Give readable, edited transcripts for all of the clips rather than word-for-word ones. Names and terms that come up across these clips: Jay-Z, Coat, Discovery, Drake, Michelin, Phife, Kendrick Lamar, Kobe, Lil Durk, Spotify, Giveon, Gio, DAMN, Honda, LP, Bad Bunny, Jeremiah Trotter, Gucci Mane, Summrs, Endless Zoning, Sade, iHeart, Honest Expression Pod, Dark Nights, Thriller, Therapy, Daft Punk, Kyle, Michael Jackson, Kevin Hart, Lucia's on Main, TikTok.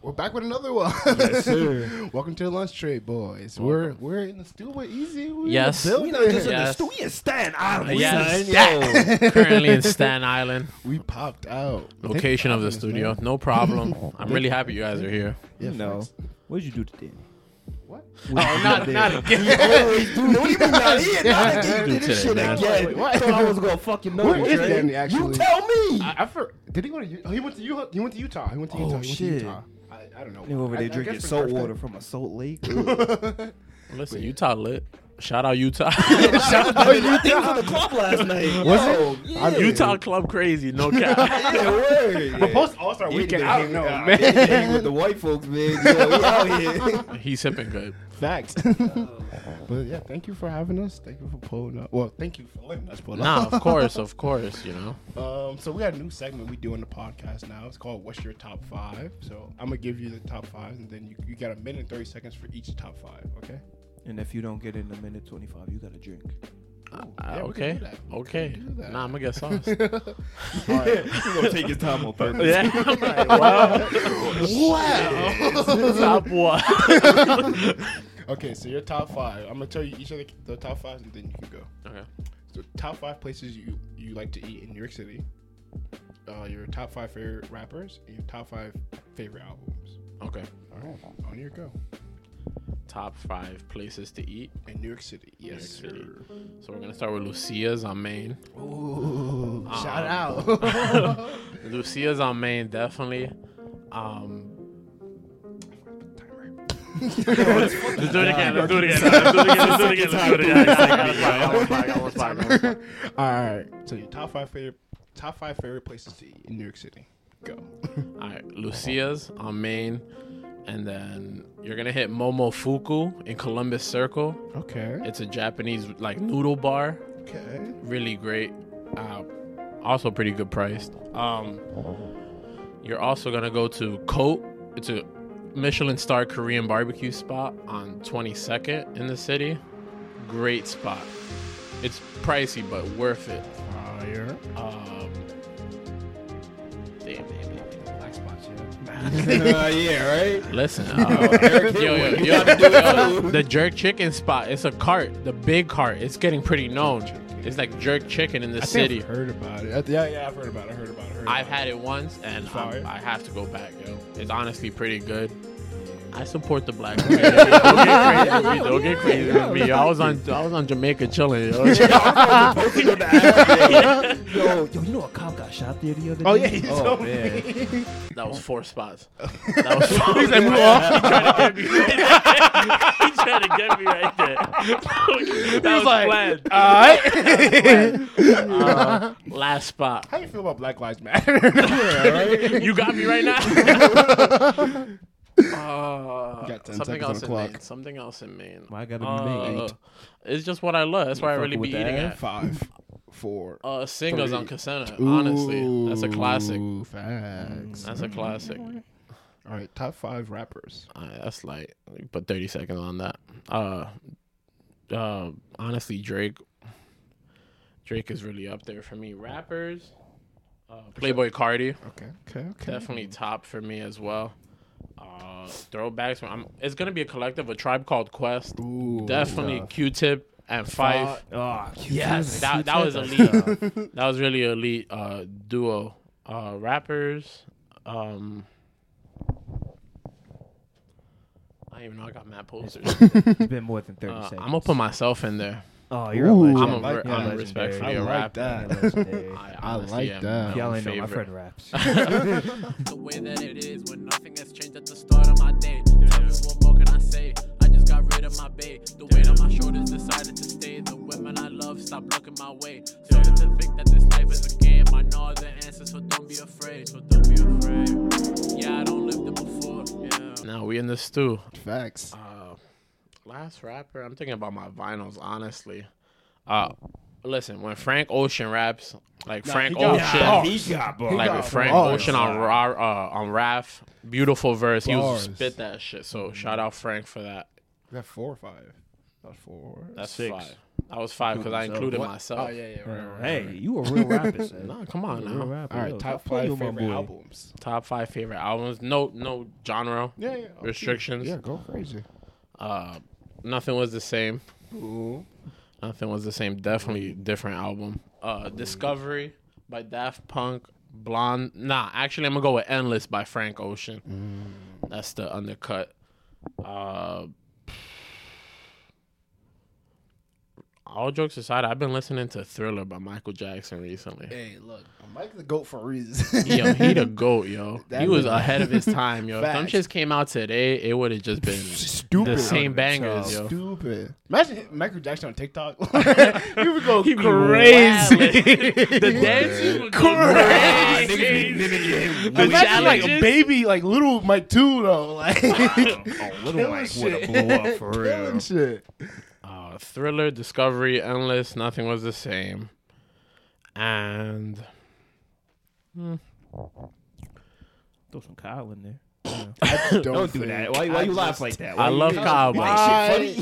We're back with another one. Yes, sir. Welcome to the Lunch Trade, boys. We're in the studio with Easy. We're in the studio. We in Staten Island. Yes. Currently in Staten Island. We popped out. Location of the studio. Man. No problem. I'm really happy you guys are here. Yeah, you know. What did you do today? What? Not again. I thought I was gonna fucking know. Where is Danny? Actually, you tell me. Did he go to? He went to Utah. He went to Utah. I don't know. He went over there drinking salt water from a salt lake. Listen, Utah lit. Shout out Utah. Shout out Utah. He was in the club last night. Was it? Yeah. Utah club crazy, no cap. But post All-Star weekend, I don't know, man. Yeah, with the white folks, man. Yo, he's sipping good. Facts. But yeah, thank you for having us. Thank you for pulling up. Well, thank you for letting us pull up. Nah, of course, you know. So we got a new segment we do on the podcast now. It's called What's Your Top 5? So I'm going to give you the top 5, and then you got a minute and 30 seconds for each top 5, okay? And if you don't get in a minute 25, you got to drink. Okay. Nah, I'm going to get sauce. All right. He's going to take his time on purpose. Yeah. I'm like, wow. Top one. Okay, so your top 5. I'm going to tell you each of the top 5, and then you can go. Okay. So top 5 places you like to eat in New York City. Your top 5 favorite rappers. And your top 5 favorite albums. Okay. All right. On your go. Top 5 places to eat in New York City. Yes, New York City. Sir. So we're gonna start with Lucia's on Main. Ooh, shout out. Lucia's on Main, definitely. Let's do it again. All right. So your top five favorite places to eat in New York City. Go. All right, Lucia's on Main. And then you're going to hit Momofuku in Columbus Circle. Okay. It's a Japanese, noodle bar. Okay. Really great. Also pretty good priced. You're also going to go to Coat. It's a Michelin star Korean barbecue spot on 22nd in the city. Great spot. It's pricey, but worth it. Fire. Yeah, right? Listen, you have to do it. The jerk chicken spot. It's a cart. The big cart. It's getting pretty known. It's like jerk chicken in the city. I've heard about it. I've heard about it. I've had it once, and I have to go back, yo. It's honestly pretty good. I support the black community. Don't get crazy with me. I was on Jamaica chilling. Yo. You know a cop got shot there the other day? Oh yeah, he told me. That was 4 spots. That was 4. He's like, move off. He tried to get me right there. That was planned. All right. Last spot. How you feel about Black Lives Matter? Yeah, right? You got me right now. Something else in Maine. Why gotta be Maine? It's just what I love. That's why I really be eating at 5, 4. Singles on Cassandra. Honestly, that's a classic. Facts. That's a classic. All right, top 5 rappers. That's light. Put 30 seconds on that. Honestly, Drake. Drake is really up there for me. Rappers. Playboi Carti. Okay. Definitely top for me as well. Throwbacks. It's gonna be a collective. A Tribe Called Quest. Ooh, definitely. Yeah. Q-Tip and Phife. Yes, that was elite. That was really elite duo. Rappers. I don't even know. I got mad posters. It's been more than 30 seconds. I'm gonna put myself in there. Oh, you're a legend. I'm respectfully a rapper. I like that. Y'all ain't know my friend raps. The way that it is, when nothing has changed at the start of my day. What more can I say? I just got rid of my bae. The weight on my shoulders decided to stay. The women I love stopped looking my way. Started to think that this life is a game. I know all the answers, so don't be afraid. Yeah, I don't live them before. Yeah. Now we in the stew. Facts. Last rapper, I'm thinking about my vinyls, honestly. Listen, when Frank Ocean raps, on Raph, beautiful verse. Bars. He was spit that shit. So shout out Frank for that. That's 4 or 5. That's 4. That's 6. 5. I was five because I included myself. Oh, yeah, right. Hey, you a real rapper. Nah, come on now. All right, top five favorite albums. Top five favorite albums. No genre. Yeah. Restrictions. Yeah, go crazy. Nothing was the same. Ooh. Nothing was the same. Definitely different album. Discovery by Daft Punk. Blonde. Nah, actually, I'm going to go with Endless by Frank Ocean. That's the undercut. All jokes aside, I've been listening to Thriller by Michael Jackson recently. Hey, look, Mike's the GOAT for a reason. Yo, he the GOAT, yo. That he was ahead of his time, yo. Facts. If them shits came out today, it would have just been stupid. The same bangers, yo. Stupid. Imagine Michael Jackson on TikTok. He would go crazy. The dancers would go crazy. Imagine like a baby, like little Mike too, though. Like, little Mike would have blew up for real. Shit. Thriller, Discovery, Endless, Nothing Was the Same, and throw some Kyle in there. Yeah. Don't do that. Why you laugh like that? Why I love Kyle. Funny.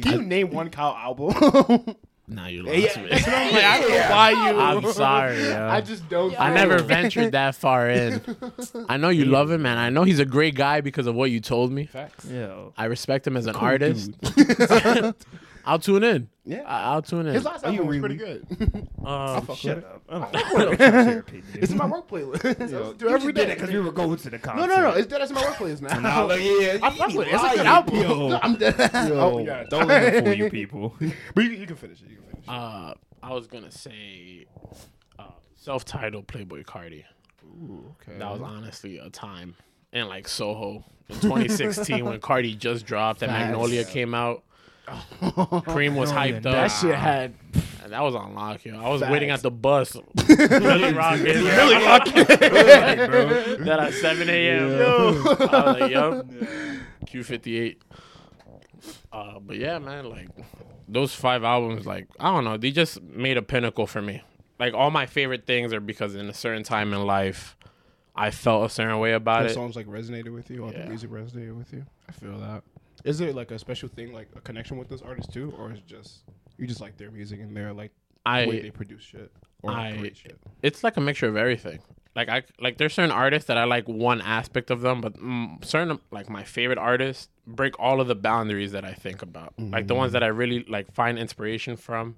Can you name one Kyle album? Nah, you lost me. Like, I don't know why you. I'm sorry, yo. I just don't. I never ventured that far in. I know you love him, man. I know he's a great guy because of what you told me. Facts. Yeah. I respect him as an artist. I'll tune in. Yeah, I'll tune in. His last album was pretty good. Shut up. It's in my work playlist. Yo, you every day because we were going to the concert. No. It's dead. It's in my work playlist now. I'm fucking with it. It's a good album. Yo. I'm dead. Yo, don't let me fool you people. But you can finish it. I was gonna say self-titled Playboi Carti. Ooh, okay. That was honestly a time in like Soho in 2016 when Carti just dropped and Magnolia came out. Cream was hyped up. That shit had. And that was on lock, yo. I was waiting at the bus. Really rocking. Really rocking. That at 7 a.m. Yo. I was like, yo. Q58. But yeah, man, like, those five albums, like, I don't know. They just made a pinnacle for me. Like, all my favorite things are because in a certain time in life, I felt a certain way about it. The songs, like, resonated with you. All the music resonated with you. I feel that. Is there like a special thing, like a connection with those artists too, or is it just you just like their music and their like the way they produce shit or create shit? It's like a mixture of everything. Like there's certain artists that I like one aspect of them, but certain like my favorite artists break all of the boundaries that I think about. Mm-hmm. Like the ones that I really like find inspiration from.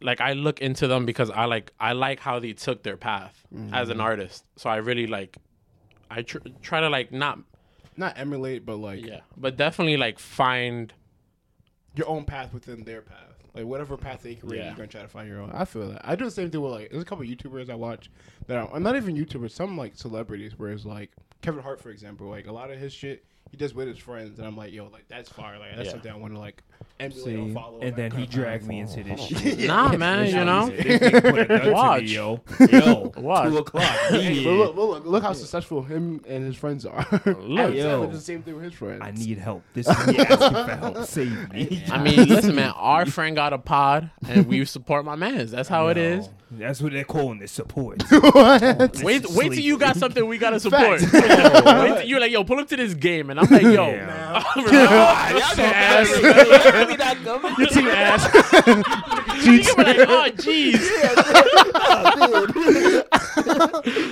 Like I look into them because I like how they took their path as an artist. So I really like I try to like not emulate, but like but definitely like find your own path within their path. Like whatever path they create, you're gonna try to find your own. I feel that. I do the same thing with like there's a couple of YouTubers I watch that I'm not even YouTubers, some like celebrities. Whereas like Kevin Hart, for example, like a lot of his shit he does with his friends, and I'm like, yo, like that's fire. Like that's something I want to like emulate or follow. And then he dragged me into this shit. Nah, man, you know, watch yo, watch 2:00. Hey, look how successful him and his friends are. Look, yo, the same thing with his friends. I need help. This is me asking for help. Save me. I mean, listen, man, our friend got a pod, and we support my man's. That's how it is. That's what they're calling this support. Wait till you got something we gotta support. You're like, yo, pull up to this game, and I'm like, yo, your team ass. You're like, oh, jeez.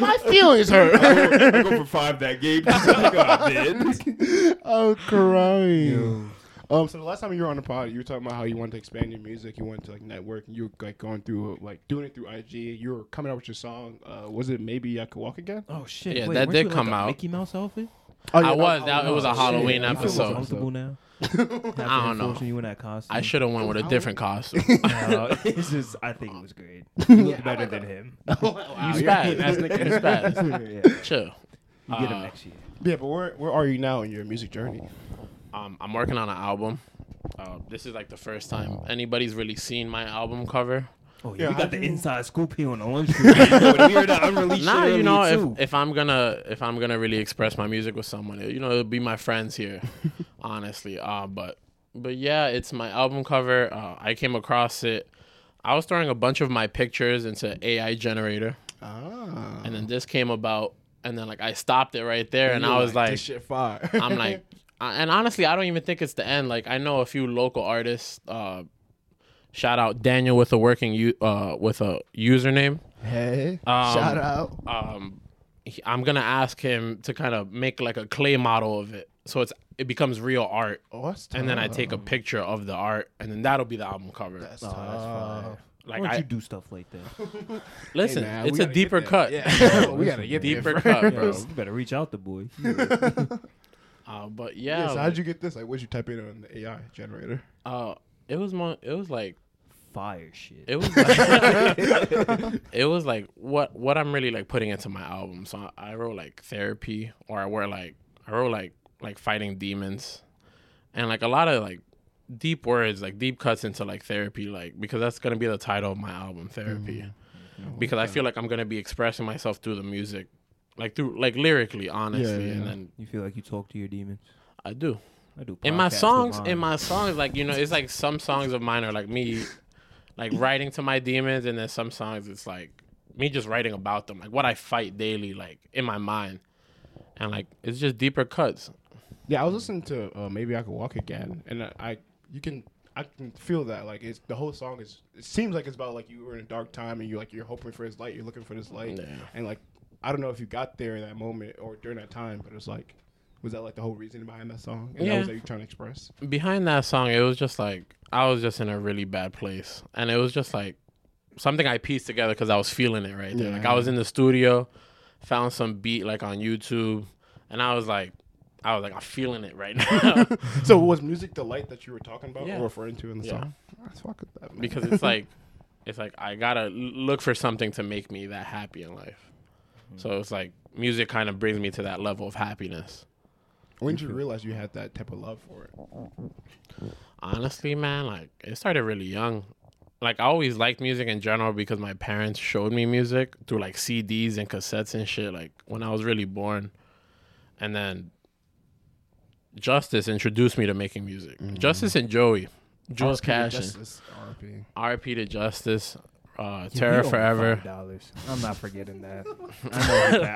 My feelings hurt. I go for 5 that game. Oh, crying. So the last time you were on the pod, you were talking about how you wanted to expand your music, you wanted to like network, and you were like going through like doing it through IG. You were coming out with your song. Was it Maybe I Could Walk Again? Oh shit! Yeah, wait, that did come out. Mickey Mouse outfit. Oh, yeah, it was a Halloween episode. Comfortable now. I don't know. You in that costume. I should have went with a different costume. It's just, I think it was great. You looked better than him. Wow, you spaz. Yeah. Chill. You get him next year. Yeah, but where are you now in your music journey? I'm working on an album. This is like the first time anybody's really seen my album cover. Oh yeah, we got the inside scoop here on the lunch. Nah, you know, if I'm gonna really express my music with someone, you know, it'll be my friends here, honestly. But yeah, it's my album cover. I came across it. I was throwing a bunch of my pictures into AI generator, and then this came about, and then like I stopped it right there, and I was like, this shit fire. I'm like. And honestly, I don't even think it's the end. Like, I know a few local artists. Shout out Daniel with a username. Hey, shout out. I'm gonna ask him to kind of make like a clay model of it, so it becomes real art. Oh, and then I take a picture of the art, and then that'll be the album cover. That's tough. Like, why don't you do stuff like that? Listen, hey man, it's a deeper cut. Yeah. We gotta get deeper cut, bro. You better reach out to boy. But yeah. So how'd you get this? Like, what'd you type in on the AI generator? It was like fire shit. It was like, it was like what I'm really like putting into my album. So I wrote like therapy, or I wrote like fighting demons, and like a lot of like deep words, like deep cuts into like therapy, like because that's gonna be the title of my album, Therapy. Mm-hmm. Because I feel like I'm gonna be expressing myself through the music, like through like lyrically, honestly. Yeah. And then you feel like you talk to your demons. I do. In my songs, like, you know, it's like some songs of mine are like me, like writing to my demons, and then some songs it's like me just writing about them, like what I fight daily, like in my mind, and like it's just deeper cuts. Yeah, I was listening to Maybe I Could Walk Again, and I can feel that, like it's the whole song is, it seems like it's about like you were in a dark time and you're hoping for his light, you're looking for this light, yeah. And like I don't know if you got there in that moment or during that time, but it's like, was that like the whole reason behind that song? And yeah, that was that you're trying to express behind that song. It was just like I was just in a really bad place, and it was just like something I pieced together because I was feeling it right there. Yeah. Like I was in the studio, found some beat like on YouTube, and I was like, I'm feeling it right now. So was music the light that you were talking about, yeah, or referring to in the song? Let's fuck with that, man. Because it's like I gotta look for something to make me that happy in life. Mm-hmm. So it's like music kind of brings me to that level of happiness. When did you realize you had that type of love for it? Honestly, man, like it started really young. Like I always liked music in general because my parents showed me music through like CDs and cassettes and shit, like when I was really born. And then Justice introduced me to making music. Mm-hmm. Justice and Joey. Jules Cash. RP to Justice. Terror Forever. $5. I'm not forgetting that.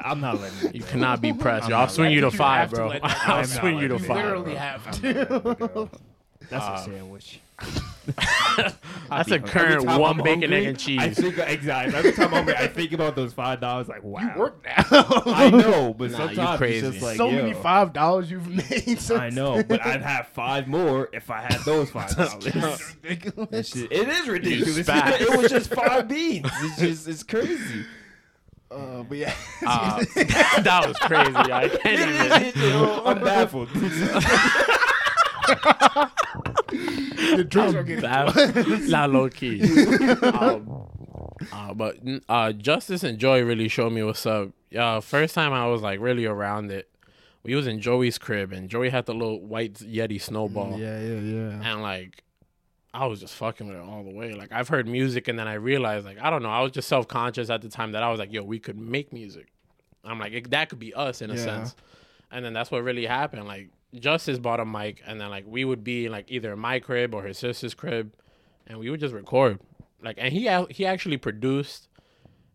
I'm not letting that. You cannot be pressed. I'll swing you to $5, bro. I'll swing you to $5. You literally have to. That's a sandwich. That's a current one bacon, egg, and cheese. Exactly. Every time I'm hungry, I think about those $5. Like, wow. You work now. I know, but sometimes it's just like, so many $5 you've made. I know, but I'd have 5 more if I had those $5. It's ridiculous. It is ridiculous. It was just 5 beans. It's crazy. But yeah, that was crazy. I can't even. I'm baffled. The drums are getting not low key. But Justice and Joey really showed me what's up. First time I was like really around it, we was in Joey's crib, and Joey had the little white Yeti snowball. Yeah. And like I was just fucking with it all the way. Like I've heard music, and then I realized, like, I don't know, I was just self-conscious at the time that I was like, yo, we could make music. I'm like, that could be us in a sense. And then that's what really happened. Like Justice bought a mic, and then like we would be like either in my crib or his sister's crib, and we would just record. Like, and he actually produced,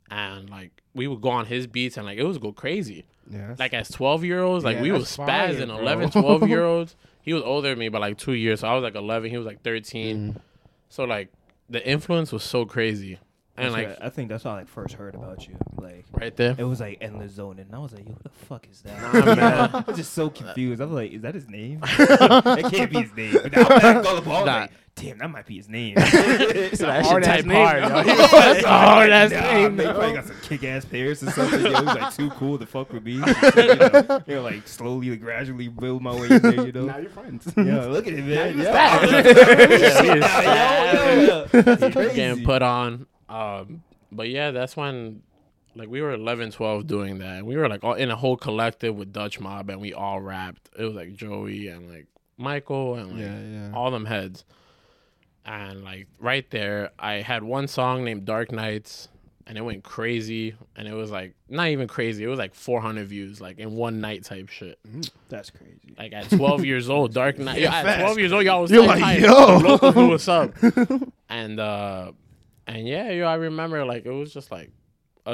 and like we would go on his beats, and like it was go crazy. Yeah. Like as 12-year-olds, like we was spazzing, 11, 12-year-olds. He was older than me by like 2 years, so I was like 11. He was like 13. Mm-hmm. So like the influence was so crazy. And like, I think that's how I like first heard about you. Like right there, it was like Endless Zoning, and I was like, "Yo, what the fuck is that?" Man. I was just so confused. I was like, "Is that his name? That can't be his name." But now I call him all like, "Damn, that might be his name." It's like hard ass name. That's a hard ass name. They probably got some kick ass parents or something. Yo, it was like too cool to fuck with me. You know, like slowly, gradually build my way in there. You know, now you're friends. Yeah, look at it, man. Yeah, getting put on. But yeah, that's when like we were 11, 12 doing that. We were like all in a whole collective with Dutch Mob, and we all rapped. It was like Joey and like Michael and like all them heads. And like right there, I had one song named Dark Nights, and it went crazy. And it was like not even crazy. It was like 400 views like in one night type shit. That's crazy. Like at 12 years old, Dark Nights. Yeah, at 12 years old, y'all was like, yo, local, what's up? And yeah, yo, I remember like it was just like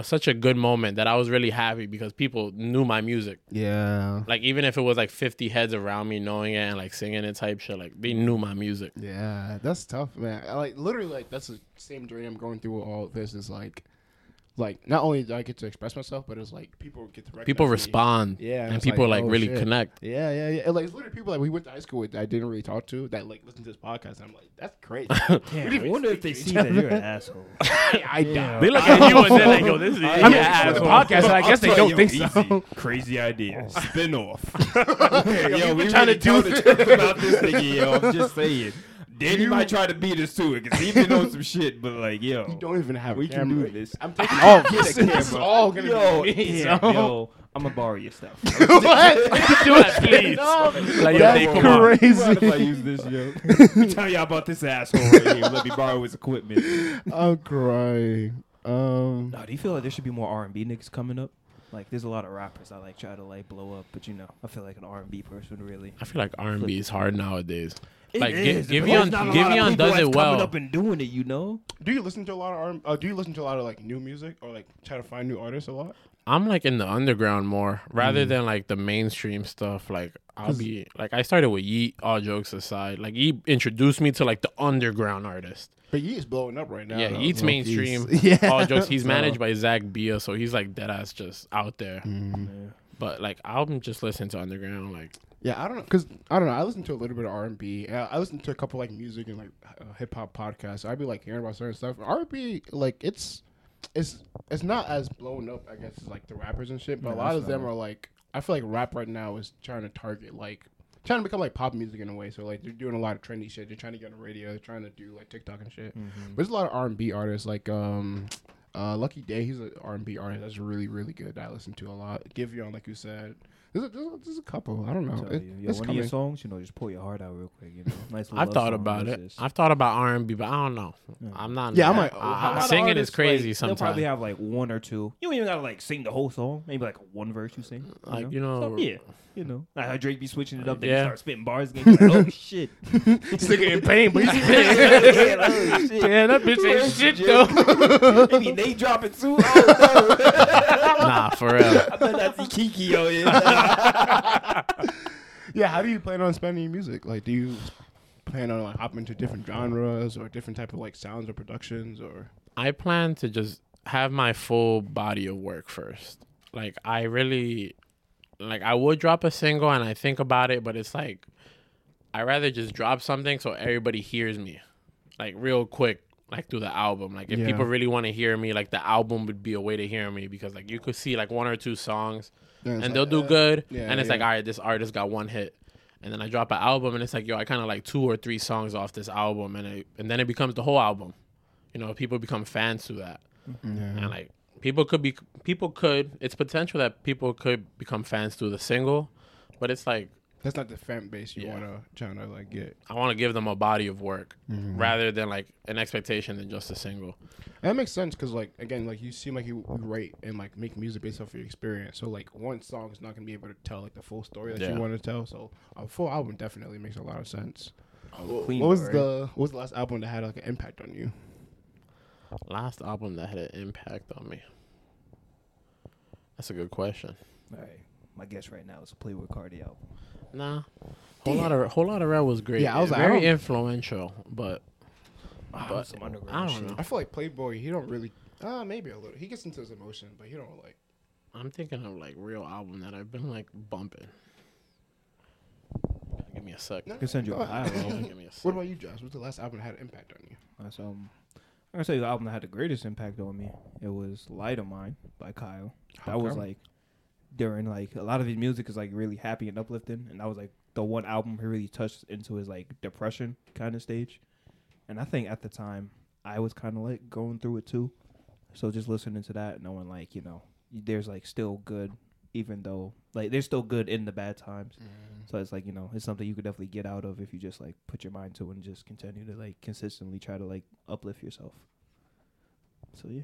such a good moment that I was really happy because people knew my music. Yeah. Like, even if it was like 50 heads around me knowing it and like singing it type shit, like they knew my music. Yeah, that's tough, man. Like, literally, like, that's the same dream I'm going through with all of this is like, not only do I get to express myself, but it's like people get to recognize people respond. Me. Yeah. And people like, oh, really shit. Connect. Yeah, yeah, yeah. And, like, it's literally people like we went to high school with that I didn't really talk to that like listen to this podcast. And I'm like, that's crazy. Damn, I wonder if they see that you're an asshole. I doubt. They look at you and then they go, this is an asshole. The podcast, and I guess they don't think so. Crazy idea. Spin off. Yo, we're trying to do the truth about this nigga, yo. I'm just saying. Danny might try to beat us too, because he been on some shit, but like, yo. You don't even have a camera. We can do this. I'm taking this is all going to be me. Yeah, so. Yo, I'm going to borrow your stuff. What? Do it, please. No. Like, that's crazy. What if I use this, yo? Let me tell y'all about this asshole right here. Let me borrow his equipment. I'm crying. Do you feel like there should be more R&B niggas coming up? Like, there's a lot of rappers I like try to like blow up, but you know, I feel like an R&B person really. I feel like R&B is hard nowadays. Like, Giveon does it well. Coming up and doing it, you know. Do you listen to a lot of like new music or like try to find new artists a lot? I'm like in the underground more rather than like the mainstream stuff. Like I started with Yeat. All jokes aside, like Yeat introduced me to like the underground artist. But Yeat's blowing up right now. Yeah, Yeat's mainstream. Yeah. All jokes. He's managed by Zach Bia, so he's like dead ass just out there. Mm. Yeah. But like I'm just listening to underground like. Yeah, I don't know. I listen to a little bit of R&B. I listen to a couple like music and like hip hop podcasts. I'd be like hearing about certain stuff. R&B, like it's not as blown up, I guess, as like the rappers and shit. But a lot of them are like, I feel like rap right now is trying to target like trying to become like pop music in a way. So like they're doing a lot of trendy shit. They're trying to get on the radio. They're trying to do like TikTok and shit. Mm-hmm. But there's a lot of R&B artists like Lucky Day. He's an R&B artist that's really really good. I listen to a lot. Giveon, like you said. There's a couple. I don't know. It's one of your songs, you know, just pull your heart out real quick. You know, nice. I've thought about R&B, but I don't know. Yeah. I'm not. Yeah, I'm like singing is crazy. Like, sometimes they'll probably have like one or two. You don't even gotta like sing the whole song. Maybe like one verse you sing. Like you know, yeah, you know. Like how Drake be switching it up. Then he start spitting bars again. Like, oh shit, sticking in pain, but he's spitting. Like, shit. Yeah, that bitch ain't shit though. Maybe they drop it too. Nah, for real. I bet that's Kiki, yo. Yeah, how do you plan on spending your music? Like, do you plan on like hopping into different genres or different type of like sounds or productions? Or I plan to just have my full body of work first. Like, I really I would drop a single and I think about it, but it's like I rather just drop something so everybody hears me, like real quick, like through the album. Like if people really want to hear me, like the album would be a way to hear me because like you could see like one or two songs. And they'll do good. Yeah, and it's like, all right, this artist got one hit. And then I drop an album and it's like, yo, I kind of like two or three songs off this album. And then it becomes the whole album. You know, people become fans through that. Yeah. And like it's potential that people could become fans through the single. But it's like. That's not the fan base you want to try to like get. I want to give them a body of work rather than like an expectation than just a single. And that makes sense because like again, like you seem like you write and like make music based off your experience. So like one song is not gonna be able to tell like the full story that you want to tell. So a full album definitely makes a lot of sense. What was the last album that had like an impact on you? Last album that had an impact on me. That's a good question. All right, my guess right now is a Playboi Carti album. Nah, whole lot of rap was great. Yeah, I was like, very influential, but I don't know. I feel like Playboi, he don't really maybe a little. He gets into his emotion, but he don't like. I'm thinking of like real album that I've been like bumping. Give me a sec. I can send you an album. Give me a sec. What about you, Josh? What's the last album that had an impact on you? I'm gonna say the album that had the greatest impact on me. It was "Light of Mine" by Kyle. That was like. During like a lot of his music is like really happy and uplifting, and that was like the one album he really touched into his like depression kind of stage. And I think at the time I was kind of like going through it too, so just listening to that, knowing like, you know, there's like still good, even though like there's still good in the bad times. So it's like, you know, it's something you could definitely get out of if you just like put your mind to it and just continue to like consistently try to like uplift yourself. So yeah,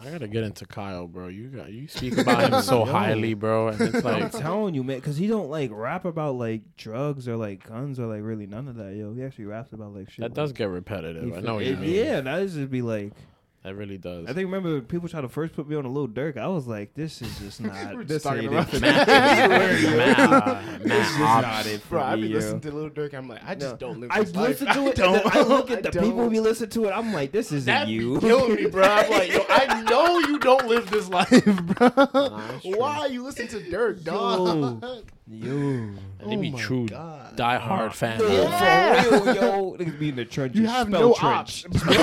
I gotta get into Kyle, bro. You speak about him so highly, bro. And it's like I'm telling you, man, because he don't like rap about like drugs or like guns or like really none of that, yo. He actually raps about like shit. That does get repetitive. I know what you mean. Yeah, that just be like That really does. I think, remember, people tried to first put me on a Lil Durk. I was like, this is just not. This ain't it. Bro, I've been listening to Lil Durk. I'm like, I just don't live this life. I listen to it. I look at the people who listen to it. I'm like, this isn't you. That killed me, bro. I'm like, yo, I know you don't live this life, bro. Why you listen to Durk, dog? Yo, they be true diehard fan. Yeah. For real, yo, niggas be in the trenches. You have no ops. What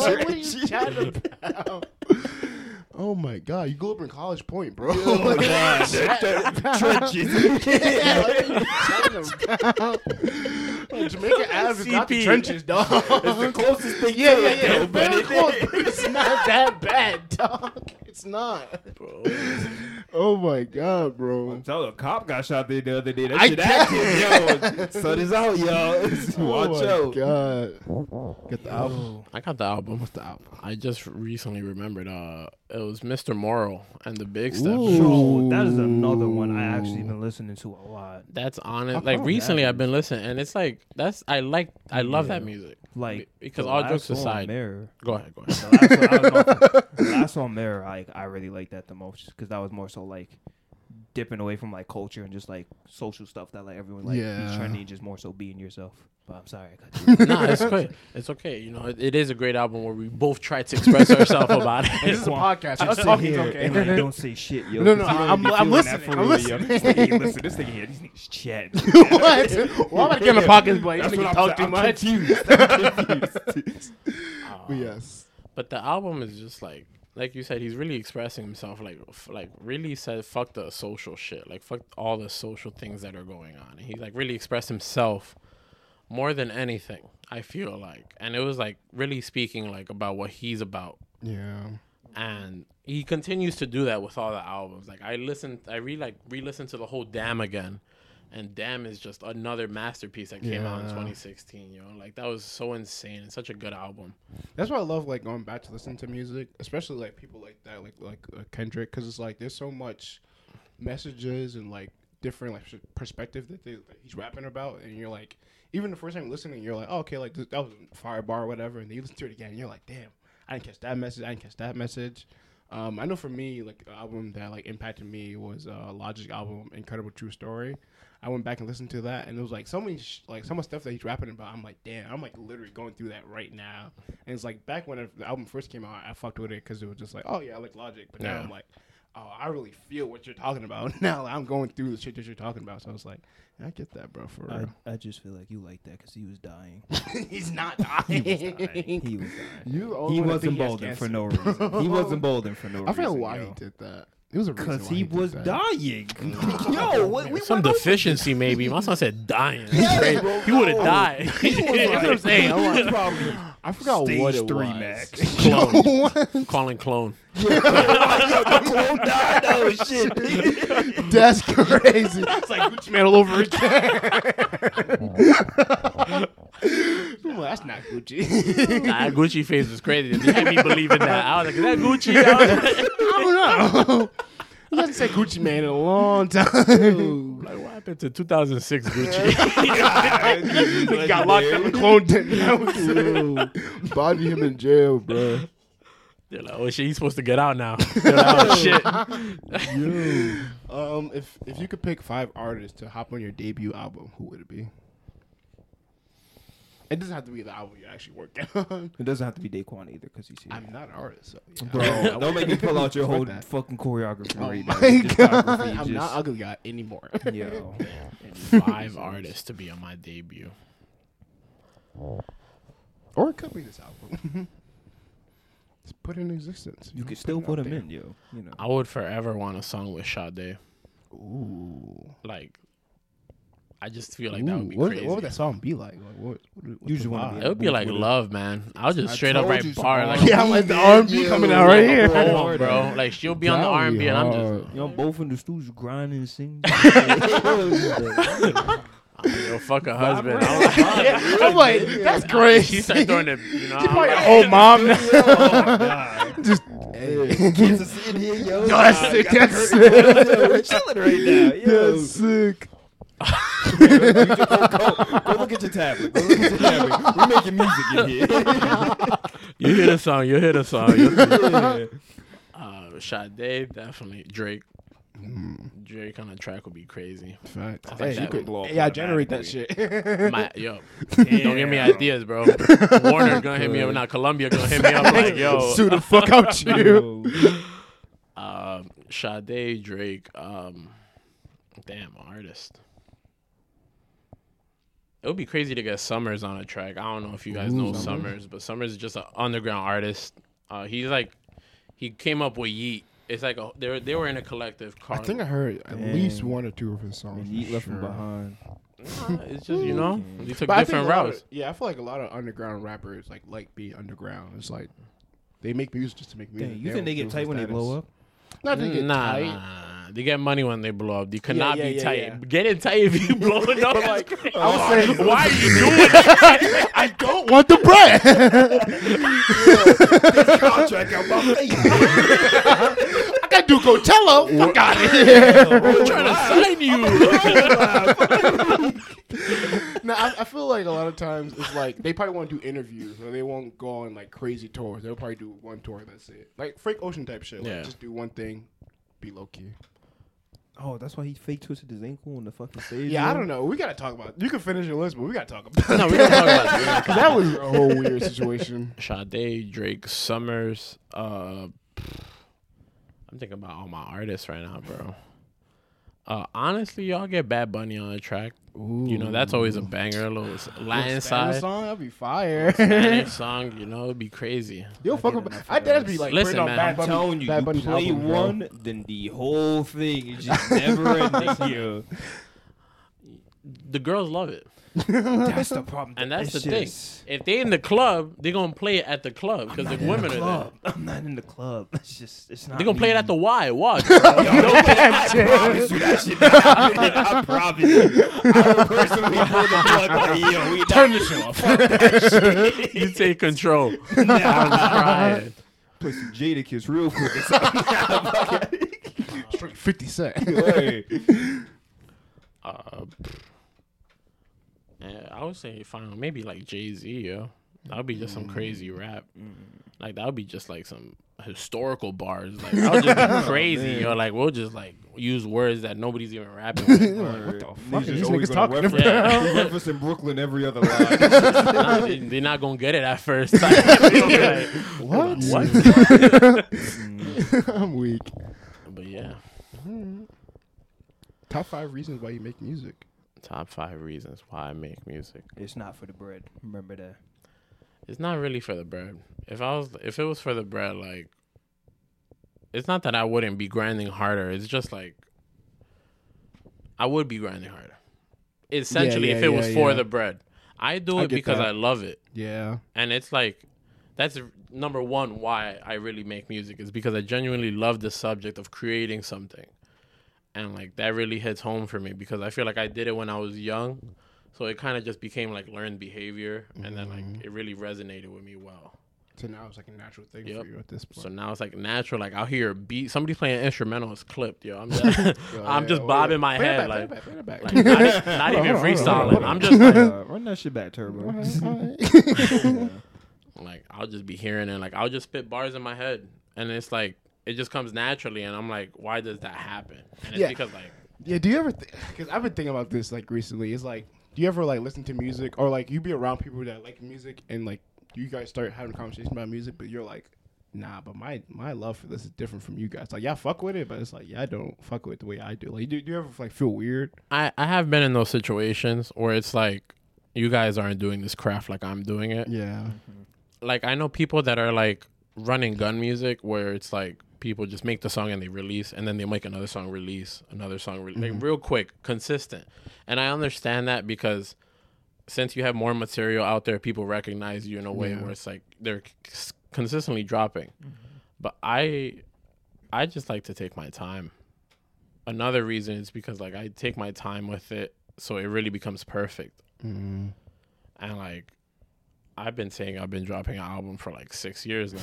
are you chatting about? Oh my god, you grew up in College Point, bro. Oh my god, trenches. Jamaica Ave is not the trenches, dog. It's the closest thing. Yeah. Very close. It's not that bad, dog. It's not, bro. Oh my god, bro! I'm telling you, a cop got shot there the other day. That shit active, yo. Sun is out, yo. Watch out! God, get the album. I got the album. What's the album? I just recently remembered. It was Mr. Morrow and the Big Step. Ooh, that is another one I actually been listening to a lot. That's honest. Like recently, I've been listening, and it's like I love that music. Like, because all jokes aside, go ahead. Last on Mirror, I really like that the most because that was more so like dipping away from like culture and just like social stuff that like everyone like is trying to just more so being yourself. But I'm sorry, I got you. Nah, it's great. It's okay. You know, it is a great album where we both try to express ourselves about it. This is a podcast. I'm talking. Okay. And I don't say shit, yo. No, I'm listening. I'm listening. This thing here, these niggas chatting. What? Why am I getting a podcast? Like, that's what I'm talking about. But yes. But the album is just like you said, he's really expressing himself. Like really said, fuck the social shit. Like fuck all the social things that are going on. And he like really expressed himself. More than anything, I feel like. And it was, like, really speaking, like, about what he's about. Yeah. And he continues to do that with all the albums. Like, I re-listened to the whole DAMN again. And DAMN is just another masterpiece that came out in 2016, you know? Like, that was so insane. It's such a good album. That's why I love, like, going back to listen to music. Especially, like, people like that, like Kendrick. Because it's, like, there's so much messages and, like, different, like, perspective that he's rapping about. And you're, like... Even the first time listening, you're like, oh, okay, like that was a fire bar or whatever, and then you listen to it again, and you're like, damn, I didn't catch that message. I know for me, like, the album that like impacted me was Logic album, Incredible True Story. I went back and listened to that, and it was like so many, like so much stuff that he's rapping about. I'm like, damn, I'm like literally going through that right now. And it's like back when the album first came out, I fucked with it because it was just like, oh yeah, I like Logic, but now I'm like. Oh, I really feel what you're talking about. Now I'm going through the shit that you're talking about. So I was like, I get that, bro, for real. I just feel like you like that because he was dying. He's not dying. He wasn't bolding for no reason. I feel why he did that. It was a reason because he was dying. Yo, some deficiency maybe. My son said dying. He would have died. I forgot Stage what it three was. Max. Clone. Calling clone. Yeah. The clone died. Oh, shit. That's crazy. It's like Gucci Mane all over again. Well, that's not Gucci. That Gucci face was crazy. They had me believing that. I was like, is that Gucci? I don't know. I haven't said Gucci Mane in a long time. Dude, like, what happened to 2006 Gucci? He got locked up and cloned him. Body him in jail, bro. They're like, oh shit, he's supposed to get out now. They're like, oh shit. If you could pick 5 artists to hop on your debut album, who would it be? It doesn't have to be the album you actually work on. It doesn't have to be Daquan either, because he's here. I'm not an artist, so yeah. Bro, don't make me pull out your whole fucking choreography. Oh right my God. I'm not ugly guy anymore. Yo, and 5 artists to be on my debut, or it could be this album. Just put it in existence. You could still put them in, yo. You know, I would forever want a song with Sade. Ooh, like. I just feel like that would be crazy. What would that song be like? It would be like love, man. I'll just straight up right bar. Like, yeah, I'm like the R&B coming out right here. Poem, bro. Like, she'll be on the R&B and I'm just... Y'all both in the studio grinding and singing. Yo, fuck her husband. I'm like, that's crazy. She started doing it. You know, she's probably an old mom now. Oh, God. Just... Hey, kids are sitting here, yo. That's sick. We're chilling right now. That's sick. Go look at your tablet. We're making music in here. You hear the song. You hear the song. Yeah. Sade, definitely. Drake. Drake on a track would be crazy. Fact. Hey, you could blow up. Yeah, generate that shit. Don't give me ideas, bro. Warner gonna hit me up. Now Columbia gonna hit me up. Like, yo, sue the fuck out you. Sade, Drake. Damn, artist. It would be crazy to get Summrs on a track. I don't know if you guys know Summrs, but Summrs is just an underground artist. He's like, he came up with Yeat. It's like they were in a collective. Car. I think I heard at least one or two of his songs. Yeat Left Him Behind. Nah, it's just you know they took different routes. I feel like a lot of underground rappers like be underground. It's like they make music just to make music. Dang, you think they get tight when they blow up? Not they get tight. They get money when they blow up. You cannot be tight. Yeah. Getting tight if you blow it up. Like, why are you doing that? I don't want the bread. This contract out my face. I got to do Coachella. Fuck out of here. I'm trying to sign you. Now, I feel like a lot of times it's like they probably won't do interviews or they won't go on like crazy tours. They'll probably do one tour. That's it. Like Frank Ocean type shit. Like, just do one thing. Be low key. Oh, that's why he fake twisted his ankle on the fucking stage. Yeah, I don't know. We gotta talk about it. You can finish your list, but we gotta talk about it. No, we gotta talk about it. Because that was a whole weird situation. Sade, Drake, Summrs. I'm thinking about all my artists right now, bro. Honestly, y'all get Bad Bunny on the track. Ooh. You know, that's always a banger. A little Latin side song, that'd be fire. Spanish song, you know, it'd be crazy. Yo, fuck up. I think that'd be like, listen, man, Bad Bunny, I'm telling you, Bad Bunny you play album, one, bro. Then the whole thing is just never ending. Yo. The girls love it. That's the problem. And that's the thing. If they in the club, they're gonna play it at the club because the women the are there. I'm not in the club. It's just it's not. They're gonna play it at the Y. Watch. Yo, I promise you that shit. I promise you. I personally pull the plug. Like, yo, we turn this shit off. Fuck that shit. You take control. Nah, I'm trying. Play some Jada Kiss real quick. Straight 50 Cent. Hey. Yeah, I would say final, maybe like Jay-Z, yo. That would be just some crazy rap. Like, that would be just like some historical bars. Like, that would just be crazy, yo. Like, we'll just like use words that nobody's even rapping with. Like, what the fuck? These niggas talking about? Yeah. Referencing Brooklyn every other line. They're not going to get it at first. Like, what? I'm weak. But yeah. Top 5 reasons why you make music. Top 5 reasons why I make music. It's not for the bread. Remember that. It's not really for the bread. If it was for the bread, like, it's not that I wouldn't be grinding harder. It's just like, I would be grinding harder. Essentially, if it was for the bread, I do it because I love it. Yeah. And it's like, that's number one why I really make music is because I genuinely love the subject of creating something. And, like, that really hits home for me because I feel like I did it when I was young. So it kind of just became, like, learned behavior. Mm-hmm. And then, like, it really resonated with me well. So now it's, like, a natural thing for you at this point. So now it's, like, natural. Like, I'll hear a beat. Somebody's playing an instrumental. It's clipped, yo. I'm just bobbing my head. Not even freestyling. I'm just, like... run that shit back, Turbo. All right. Like, I'll just be hearing it. Like, I'll just spit bars in my head. And it's, like... It just comes naturally, and I'm like, why does that happen? And it's because, like... Yeah, do you ever... Because I've been thinking about this, like, recently. It's like, do you ever, like, listen to music? Or, like, you be around people that like music, and, like, you guys start having a conversation about music, but you're like, nah, but my love for this is different from you guys. Like, yeah, I fuck with it, but it's like, yeah, I don't fuck with it the way I do. Like, do you ever, like, feel weird? I have been in those situations where it's like, you guys aren't doing this craft like I'm doing it. Yeah. Like, I know people that are, like, running gun music where it's like, people just make the song and they release, and then they make another song, release another song, like real quick, consistent. And I understand that because since you have more material out there, people recognize you in a way where it's like they're consistently dropping. But I just like to take my time. Another reason is because like I take my time with it, so it really becomes perfect. And like I've been saying I've been dropping an album for like 6 years now.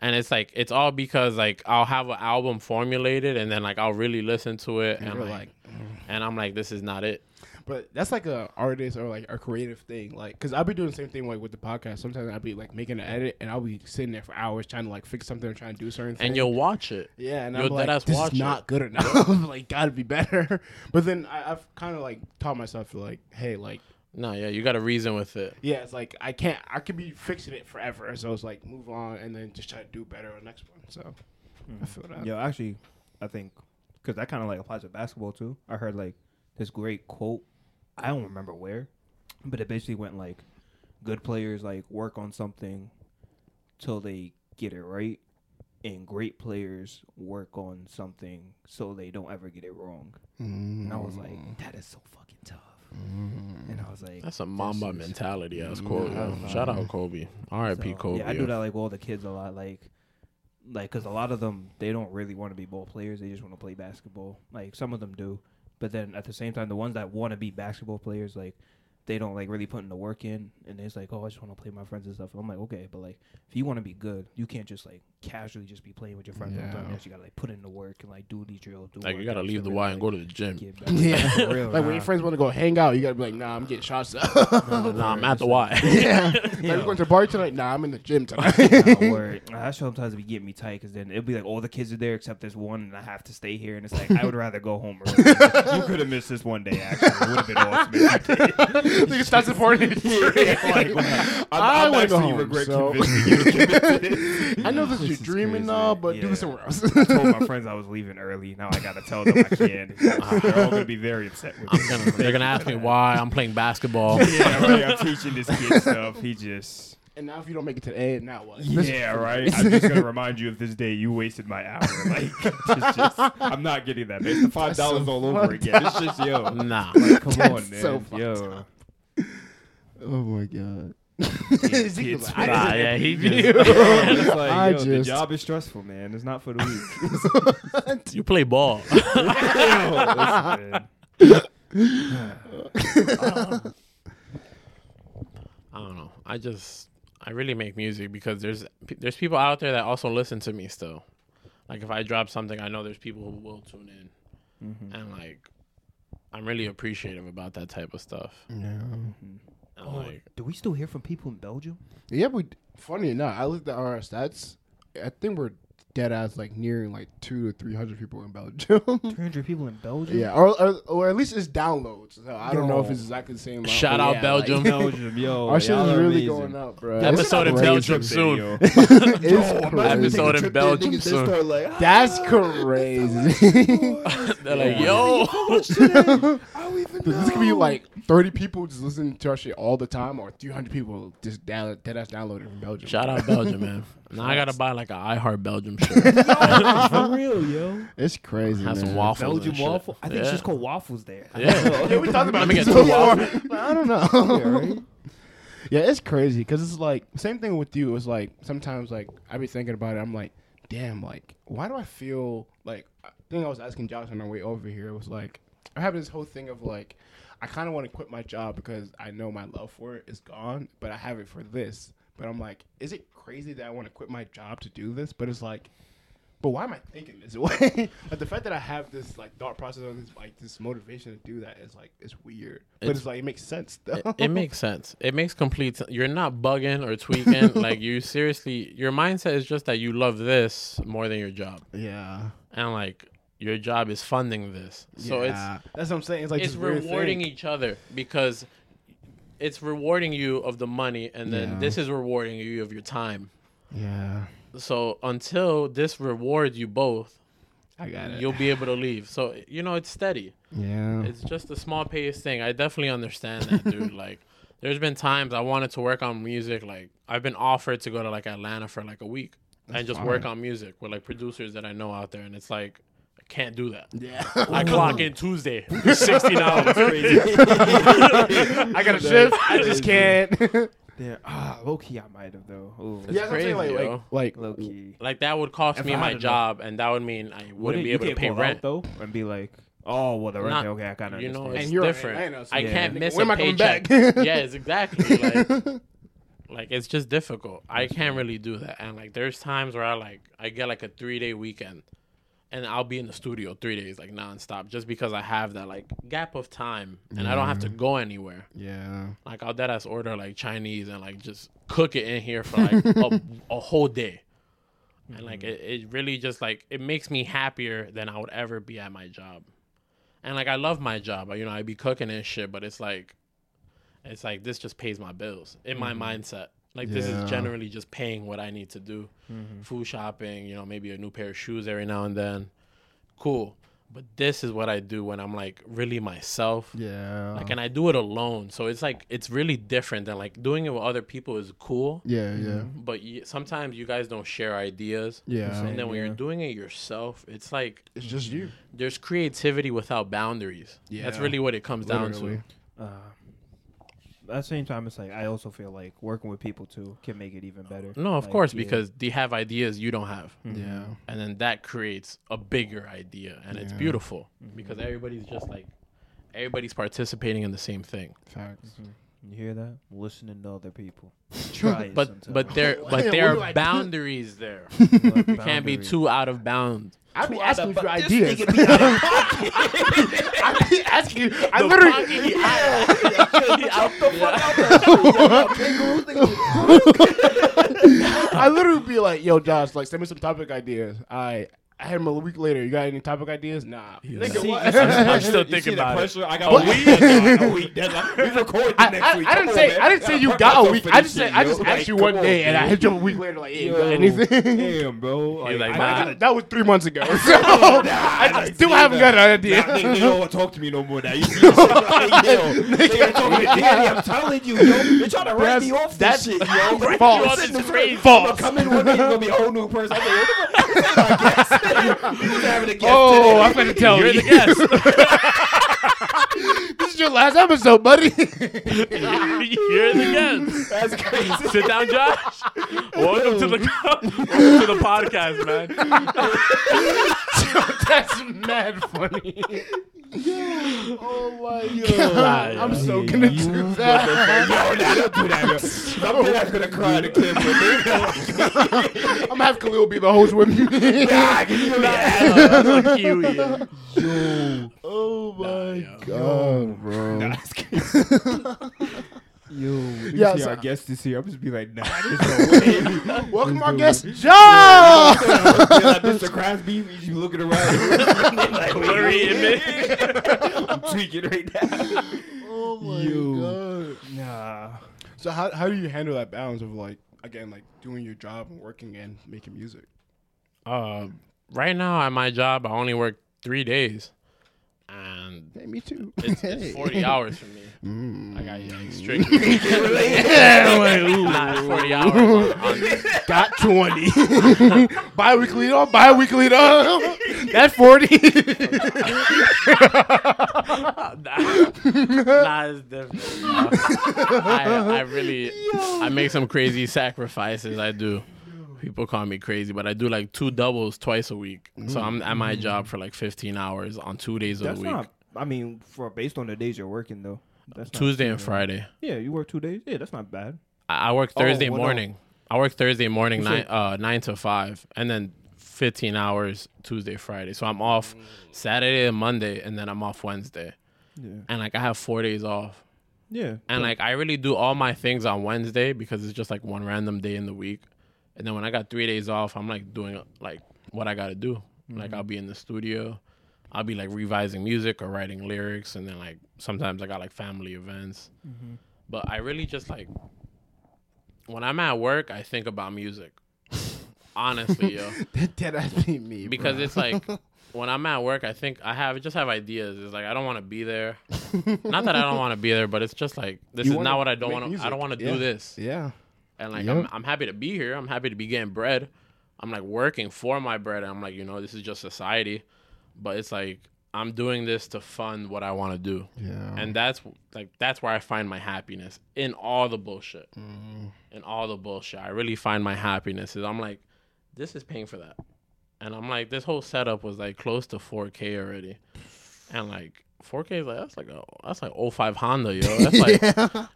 And it's like, it's all because like I'll have an album formulated and then like I'll really listen to it and like And I'm like, this is not it. But that's like a artist or like a creative thing. Like, cause I'll be doing the same thing like with the podcast. Sometimes I'll be like making an edit and I'll be sitting there for hours trying to like fix something or trying to do certain things. And you'll watch it. Yeah. And I'm like, this is not good enough. Like, gotta be better. But then I've kind of like taught myself to like, hey, like. No, yeah, you got to reason with it. Yeah, it's like, I could be fixing it forever. So it's like, move on and then just try to do better on the next one. So I feel that. Yo, actually, I think, because that kind of like applies to basketball too. I heard like this great quote. I don't remember where, but it basically went like, good players like work on something till they get it right. And great players work on something so they don't ever get it wrong. And I was like, that is so fucking tough. And I was like, that's a Mamba mentality ass quote. Shout out Kobe. R.I.P. Kobe. Yeah, I do that like with all the kids a lot, like because a lot of them, they don't really want to be ball players. They just want to play basketball. Like some of them do, but then at the same time, the ones that want to be basketball players, like they don't like really putting the work in, and it's like, oh, I just want to play my friends and stuff. And I'm like, okay, but like if you want to be good, you can't just like casually just be playing with your friends. Yeah. All you gotta like put in the work and like do these drills. Do like you gotta leave the Y and go to the gym. Yeah, for real, like when your friends want to go hang out, you gotta be like, nah, I'm getting shots up. Nah, I'm at the Y. Yeah, like you going to the bar tonight? Nah, I'm in the gym tonight. That sometimes be getting me tight because then it'll be like all the kids are there except there's one, and I have to stay here. And it's like I would rather go home early. You could have missed this one day. Actually, it would have been awesome if you did. You start supporting it. I want to go home. So I know this. You're dreaming now, but do somewhere else. I told my friends I was leaving early. Now I gotta tell them I can't. They're all gonna be very upset with me. They're gonna ask me why I'm playing basketball. Yeah, right. I'm teaching this kid stuff. He just. And now if you don't make it to the end, now what? Yeah, right. I'm just gonna remind you of this day. You wasted my hour. Like, I'm not getting that. It's the $5 all over again. It's just nah. Like, come on, man. So oh my god. The job is stressful, man. It's not for the weak. You play ball. I don't know. I really make music because there's people out there that also listen to me still. Like if I drop something, I know there's people who will tune in, and like I'm really appreciative about that type of stuff. Yeah. Oh, do we still hear from people in Belgium? Yeah, we. Funny enough, I looked at our stats. I think we're dead ass like nearing like 200 to 300 people in Belgium. 300 people in Belgium. Yeah, or at least it's downloads. So I don't know if it's exactly the same. Shout out Belgium, like, Belgium, yo. Our shit is really going up, bro. Episode in Belgium soon. Episode in Belgium soon. That's crazy. They're like, yo. This could be like 30 people just listening to our shit all the time, or 300 people just dead ass downloading from Belgium. Shout out Belgium, man. Now I gotta buy like an iHeart Belgium shirt. For real, yo. It's crazy. Have some waffles. Belgium waffle. I think it's just called waffles there. Yeah, we talked about it before. I don't know. Yeah, right? Yeah, it's crazy because it's like same thing with you. It's like sometimes like I be thinking about it. I'm like, damn, like why do I feel like? I think I was asking Josh on our way over here. It was like. I have this whole thing of like, I kind of want to quit my job because I know my love for it is gone, but I have it for this. But I'm like, is it crazy that I want to quit my job to do this? But it's like, but why am I thinking this way? Like the fact that I have this like thought process on this like this motivation to do that is like it's weird, but it's like it makes sense though. It makes sense. It makes complete sense. You're not bugging or tweaking. Like you seriously, your mindset is just that you love this more than your job. Yeah, and like. Your job is funding this. So that's what I'm saying. It's like it's rewarding each other because it's rewarding you of the money and then this is rewarding you of your time. Yeah. So until this rewards you both, you'll be able to leave. So, you know, it's steady. Yeah. It's just a small paced thing. I definitely understand that, dude. Like there's been times I wanted to work on music. Like I've been offered to go to like Atlanta for like a week and just work on music with like producers that I know out there. And it's like, can't do that. Yeah. I clock in Tuesday. $16. Crazy. I got a shift. I just can't. Low key, I might have though. Ooh, yeah, that's crazy. Like low key. Like that would cost me my job, and that would mean I wouldn't be able to pay rent though, and be like, oh well, the rent. Okay, I kind of it's different. I can't miss a paycheck. Yes, exactly. Like it's just difficult. I can't really do that, and like there's times where I get like a 3-day weekend. and I'll be in the studio 3 days, like, nonstop, just because I have that, like, gap of time, and I don't have to go anywhere. Yeah. Like, I'll deadass order, like, Chinese and, like, just cook it in here for, like, a whole day. And, like, it really just, like, it makes me happier than I would ever be at my job. And, like, I love my job. You know, I be cooking and shit, but it's like this just pays my bills in my mindset. Like, this is generally just paying what I need to do. Food shopping, you know, maybe a new pair of shoes every now and then. Cool. But this is what I do when I'm, like, really myself. Yeah. Like, and I do it alone. So it's, like, it's really different than, like, doing it with other people is cool. Yeah, yeah. But sometimes you guys don't share ideas. Yeah. And then when you're doing it yourself, it's, like... It's just you. There's creativity without boundaries. Yeah. That's really what it comes down to. At the same time, it's like I also feel like working with people too can make it even better. No, of course, because they have ideas you don't have. Yeah. And then that creates a bigger idea, and it's beautiful because everybody's just like, everybody's participating in the same thing. Facts. You hear that? Listening to other people. Try it sometimes. But there are boundaries there. You can't be too out of bounds. I be asking for ideas. I be asking you. I literally. I literally be like, yo, Josh, like, send me some topic ideas. I had him a week later. You got any topic ideas? Nah. Yeah. Nigga, see, what? I'm still thinking about it. I got a week. We record the next week. I didn't say you got a week. I just asked you one day, and I hit you a week later. Like, hey, got anything? Damn, bro. That was 3 months ago. So I still haven't got an idea. They don't want to talk to me no more. Now you see, yo, I'm telling you, yo, you're trying to write me off this shit, yo. False. Come in one day, you're gonna be a whole new person. Oh, I'm going to tell you. You're the guest. This is your last episode, buddy. You're the guest. That's crazy. Sit down, Josh. Welcome to the podcast, man. That's mad funny. Oh my god. I'm so gonna do that. Yo, don't do that. I'm gonna cry in the clip. I'm gonna have Khalil be the host with me. Oh my god, bro. That's crazy. Our guest this year. I'm just be like, nah. Welcome our guest, Joe. Like Mr. Crosby, you looking around, like blurry image. I'm tweaking right now. Oh my god. Nah. So how do you handle that balance of, like, again, like, doing your job and working and making music? Right now at my job, I only work 3 days. And hey, me too. It's 40 hours for me. I got you, like, strictly. Not 40 hours. Got 20. Bi-weekly on, bi-weekly on. That's 40. Nah, it's different. I make some crazy sacrifices. I do. People call me crazy, but I do, like, 2 doubles twice a week. So I'm at my job for, like, 15 hours on 2 days of the week. Not, I mean, based on the days you're working, though. That's Tuesday and Friday. Yeah, you work 2 days? Yeah, that's not bad. I work Thursday morning. No. I work Thursday morning, 9 to 5, and then 15 hours Tuesday, Friday. So I'm off Saturday and Monday, and then I'm off Wednesday. Yeah. And, like, I have 4 days off. Yeah. And, like, I really do all my things on Wednesday because it's just, like, one random day in the week. And then when I got 3 days off, I'm, like, doing, like, what I got to do. Like, I'll be in the studio. I'll be, like, revising music or writing lyrics. And then, like, sometimes I got, like, family events. But I really just, like, when I'm at work, I think about music. Honestly, yo. That be me, because bro. It's, like, when I'm at work, I think I just have ideas. It's, like, I don't want to be there. Not that I don't want to be there, but it's just, like, this is not what I don't want to. I don't want to do this. Yeah. And, like, I'm happy to be here. I'm happy to be getting bread. I'm, like, working for my bread. And I'm, like, you know, this is just society. But it's, like, I'm doing this to fund what I want to do. Yeah. And that's where I find my happiness in all the bullshit. In all the bullshit. I really find my happiness. I'm, like, this is paying for that. And I'm, like, this whole setup was, like, close to 4K already. And, like, 4K is, like, that's like 05 Honda, yo. That's like,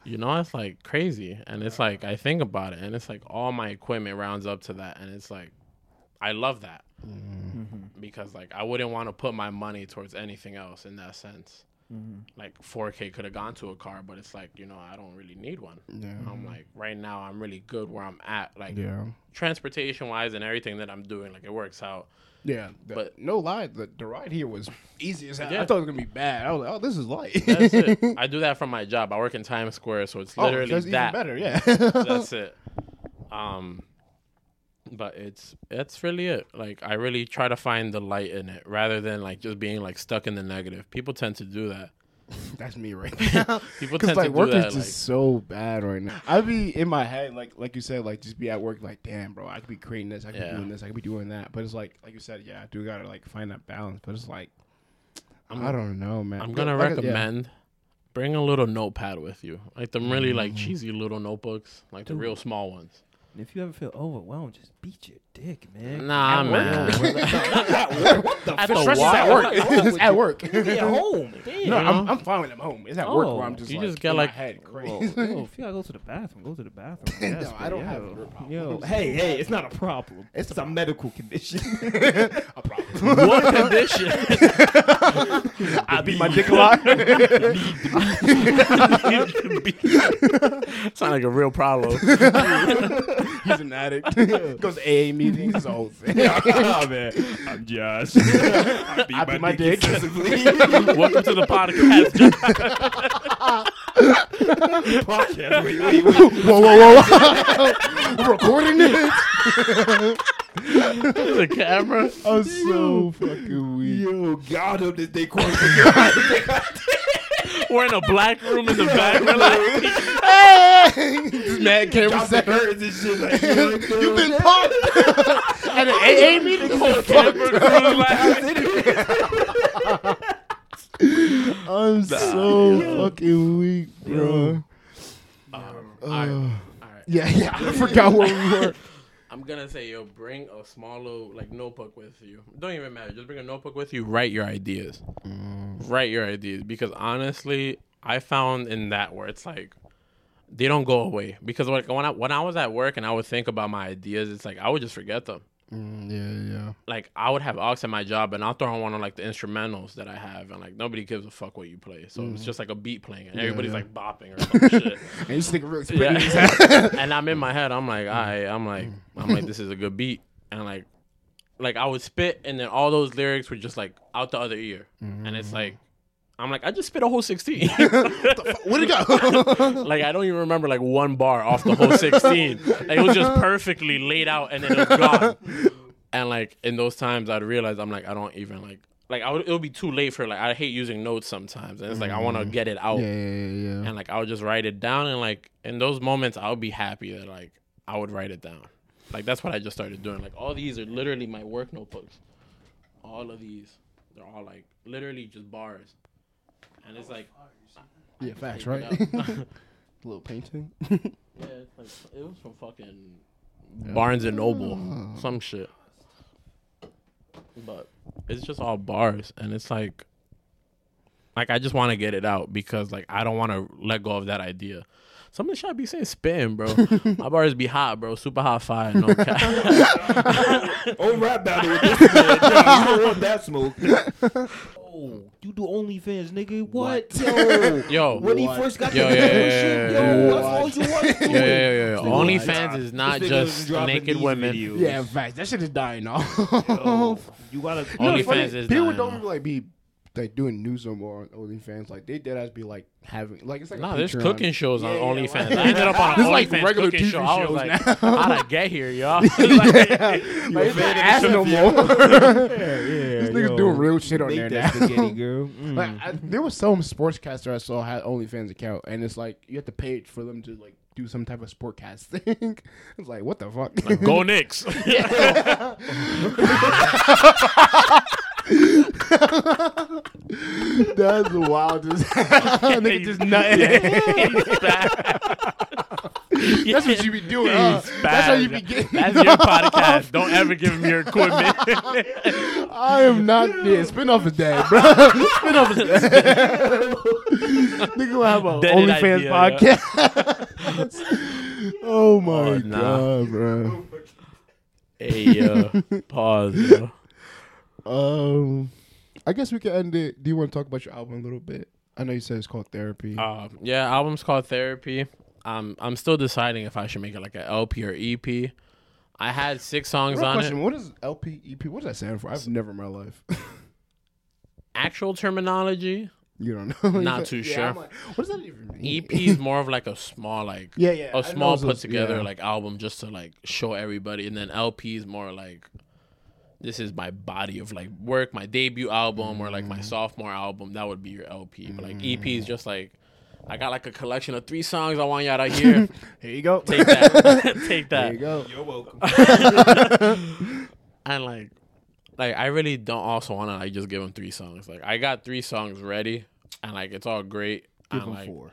you know, that's, like, crazy. And it's, like, I think about it, and it's, like, all my equipment rounds up to that, and it's, like, I love that. because like I wouldn't want to put my money towards anything else in that sense. Mm-hmm. Like 4K could have gone to a car, but it's like, you know, I don't really need one. Yeah. I'm like, right now I'm really good where I'm at, like transportation wise and everything that I'm doing, like it works out. Yeah, but no lie, the ride here was easy as hell. Yeah. I thought it was gonna be bad. I was like, oh, this is light. That's it. I do that from my job. I work in Times Square, so it's literally that. Even better, yeah. That's it. But that's really it. Like I really try to find the light in it rather than like just being like stuck in the negative. People tend to do that. That's me right now. People tend like, to work do that. Is just like, so bad right now. I be in my head like you said, like just be at work like, damn bro, I could be creating this, I could be doing this, I could be doing that. But it's like you said, yeah, I do gotta like find that balance. But it's like I don't know, man. I'm gonna recommend bring a little notepad with you. Like them really like cheesy little notebooks, like the real small ones. If you ever feel overwhelmed, just beat your dick, man. Nah, man. What the fuck? Stress is at work. It's at work. It's at home. Damn. No, I'm fine when I'm home. It's at work where I'm just you like, just get like head crazy. Yo, if you gotta go to the bathroom, go to the bathroom. Yes, no, I don't have a problem. Yo, hey, it's not a problem. It's a medical condition. A problem. What condition? I beat my dick a lot. Sound like a real problem. He's an addict. Goes to AA meetings. It's a whole thing. Oh, man. I'm Josh. I beat my dick. Welcome to the podcast, Josh. Podcast. Wait. Whoa. We're recording this. The camera. I'm so fucking weak. Yo, God, up this day. We're in a black room in the back. We're like, hey! This mad camera set hurts and shit. Like, you've been popped! At an AA meeting? Oh, fuck. I'm so fucking weak, bro. All right. Yeah, I forgot where we were. I'm going to say, yo, bring a small little, like, notebook with you. Don't even matter. Just bring a notebook with you. Write your ideas. Write your ideas. Because, honestly, I found in that where it's, like, they don't go away. Because, like, when I was at work and I would think about my ideas, it's, like, I would just forget them. Yeah. Like, I would have aux at my job, and I'll throw on one of, like, the instrumentals that I have. And, like, nobody gives a fuck what you play. So it's just, like, a beat playing. And everybody's, like, bopping or some shit. And you just think real experience. Yeah. And I'm in my head. I'm like, all right. I'm like, this is a good beat. And, like I would spit, and then all those lyrics were just, like, out the other ear. Mm-hmm. And it's like, I'm like, I just spit a whole 16. Where'd it go? Like, I don't even remember, like, one bar off the whole 16. Like, it was just perfectly laid out, and then it was gone. And, like, in those times, I'd realize, I'm like, I don't even, like it would be too late for, like, I hate using notes sometimes. And it's like, I want to get it out. Yeah. And, like, I would just write it down. And, like, in those moments, I would be happy that, like, I would write it down. Like, that's what I just started doing. Like, all these are literally my work notebooks. All of these. They're all, like, literally just bars. And it's like, yeah, facts, right? A little painting. Yeah, it's like, it was from fucking Barnes and Noble, some shit. But it's just all bars, and it's like I just want to get it out because like I don't want to let go of that idea. Some of the shit I be saying spin, bro. My bars be hot, bro. Super hot fire. No cap. Oh, rap battle with this man. Yeah, you don't want that smoke. Oh, you do OnlyFans, nigga. What? Yo. When he first got the shit, yo, that's all you want to do. Yeah. OnlyFans is not just naked women. Videos. Yeah, in fact, that shit is dying off. You gotta. OnlyFans is people dying don't off. Like be. Like doing news no more on OnlyFans, like they dead ass be like having like it's like no, there's cooking shows on OnlyFans. Like, I ended up on an OnlyFans regular cooking TV show. I was like, how'd I get here, y'all? Like, it's not ass no more. These niggas doing real shit on there now. There was some sportscaster I saw had OnlyFans account, and it's like you have to pay for them to like do some type of sportcast thing. It's like what the fuck? Like, go Knicks. That's wild. Nigga just nutting. That's what you be doing. That's how you be getting. That's your podcast. Don't ever give him your equipment. I am not dead. Spinoff is dead, bro. Spinoff is dead. Nigga will have an OnlyFans podcast. Oh my god, bro. Hey, pause, bro. I guess we can end it. Do you want to talk about your album a little bit? I know you said it's called Therapy. Yeah, album's called Therapy. I'm still deciding if I should make it like an LP or EP. I had 6 songs on it. What is LP, EP? What does that stand for? I've never in my life. Actual terminology? You don't know. Not too sure. I'm like, what does that even mean? EP is more of like a small, like, a small put together like album just to like show everybody. And then LP is more like, this is my body of like work, my debut album or like my sophomore album. That would be your LP. But like EP is just like, I got like a collection of 3 songs I want y'all to hear. Here you go. Take that. Take that. Here you go. You're welcome. And like I really don't also want to like just give them 3 songs. Like I got 3 songs ready, and like it's all great. Give them like, 4.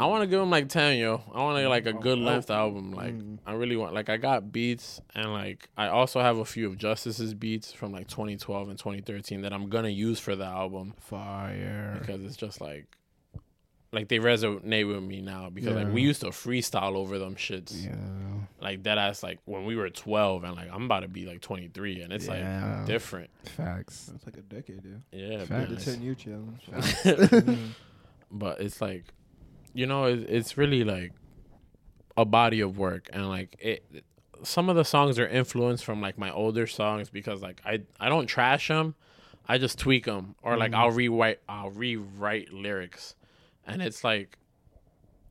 I want to give them like 10, yo. I want to like a good length album. Like I really want. Like I got beats, and like I also have a few of Justice's beats from like 2012 and 2013 that I'm gonna use for the album. Fire. Because it's just like. Like, they resonate with me now because, like, we used to freestyle over them shits. Yeah. Like, deadass, like, when we were 12 and, like, I'm about to be, like, 23 and it's, like, different. Facts. That's like a decade, dude. Yeah. Facts. The 10-year challenge. But it's, like, you know, it's really, like, a body of work. And, like, some of the songs are influenced from, like, my older songs because, like, I don't trash them. I just tweak them. Or, like, I'll rewrite lyrics. And it's like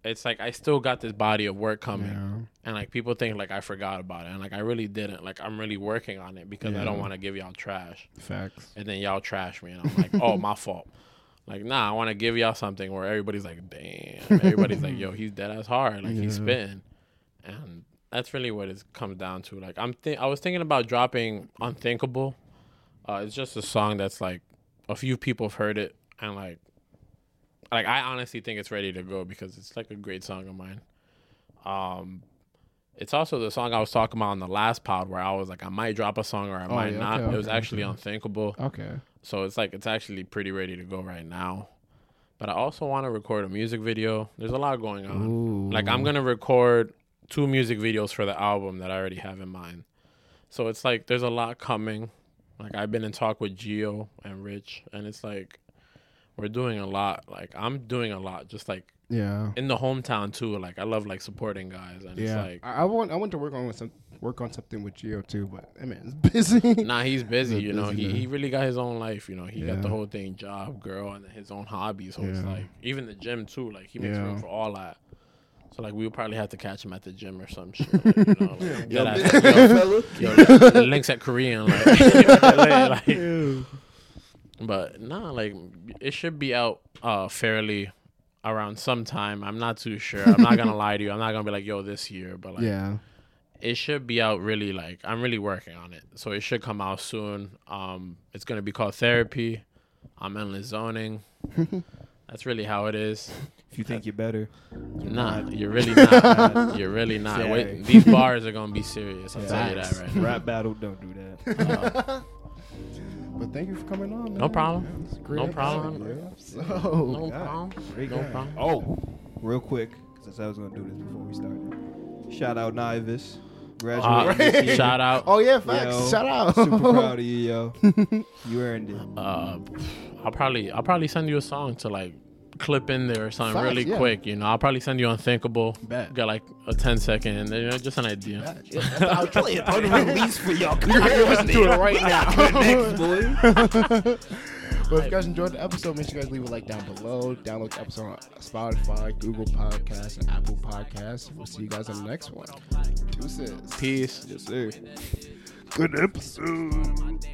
I still got this body of work coming, and like people think like I forgot about it, and like I really didn't. Like I'm really working on it because I don't want to give y'all trash. Facts. And then y'all trash me, and I'm like, oh, my fault. Like nah, I want to give y'all something where everybody's like, damn. Everybody's like, yo, he's dead ass hard. Like he's spitting, and that's really what it comes down to. Like I was thinking about dropping Unthinkable. It's just a song that's like a few people have heard it, and like. Like, I honestly think it's ready to go because it's, like, a great song of mine. It's also the song I was talking about on the last pod where I was like, I might drop a song or I might not. Okay, it was actually Unthinkable. Okay. So it's, like, it's actually pretty ready to go right now. But I also want to record a music video. There's a lot going on. Ooh. Like, I'm going to record 2 music videos for the album that I already have in mind. So it's, like, there's a lot coming. Like, I've been in talk with Gio and Rich, and it's, like... We're doing a lot. Like, I'm doing a lot. Just, like, in the hometown, too. Like, I love, like, supporting guys. And it's, like... I want to work on something with Gio, too. But, I mean, it's busy. Nah, he's busy, you know. He really got his own life, you know. He got the whole thing, job, girl, and his own hobbies. So, it's, like... Even the gym, too. Like, he makes room for all that. So, like, we'll probably have to catch him at the gym or some shit. Like, you know, like, yo, links at Korean. Like But nah, like it should be out fairly around sometime. I'm not too sure. I'm not gonna lie to you. I'm not gonna be like, yo, this year, but like it should be out really like I'm really working on it. So it should come out soon. It's gonna be called Therapy. I'm Endless Zoning. That's really how it is. If you think you're better. Nah, you're really not. Man. You're really not. Yeah. Wait, these bars are gonna be serious. I'll tell you that right now. Rap battle, don't do that. But thank you for coming on, man. No problem. No problem. No problem. Oh, real quick, because I was going to do this before we started. Shout out Nivis. Graduated. Shout out. Oh, yeah, facts. Yo, shout out. Super proud of you, yo. You earned it. I'll probably send you a song to, like, clip in there or something facts, really quick. You know, I'll probably send you Unthinkable. Bet. Got, like, a 10-second, and you know, just an idea. Yeah, I'll play it on release for y'all. You can listen to it right now. Well, if you guys enjoyed the episode, make sure you guys leave a like down below. Download the episode on Spotify, Google Podcasts, and Apple Podcasts. We'll see you guys on the next one. Deuces. Peace. Yes, sir. Good episode.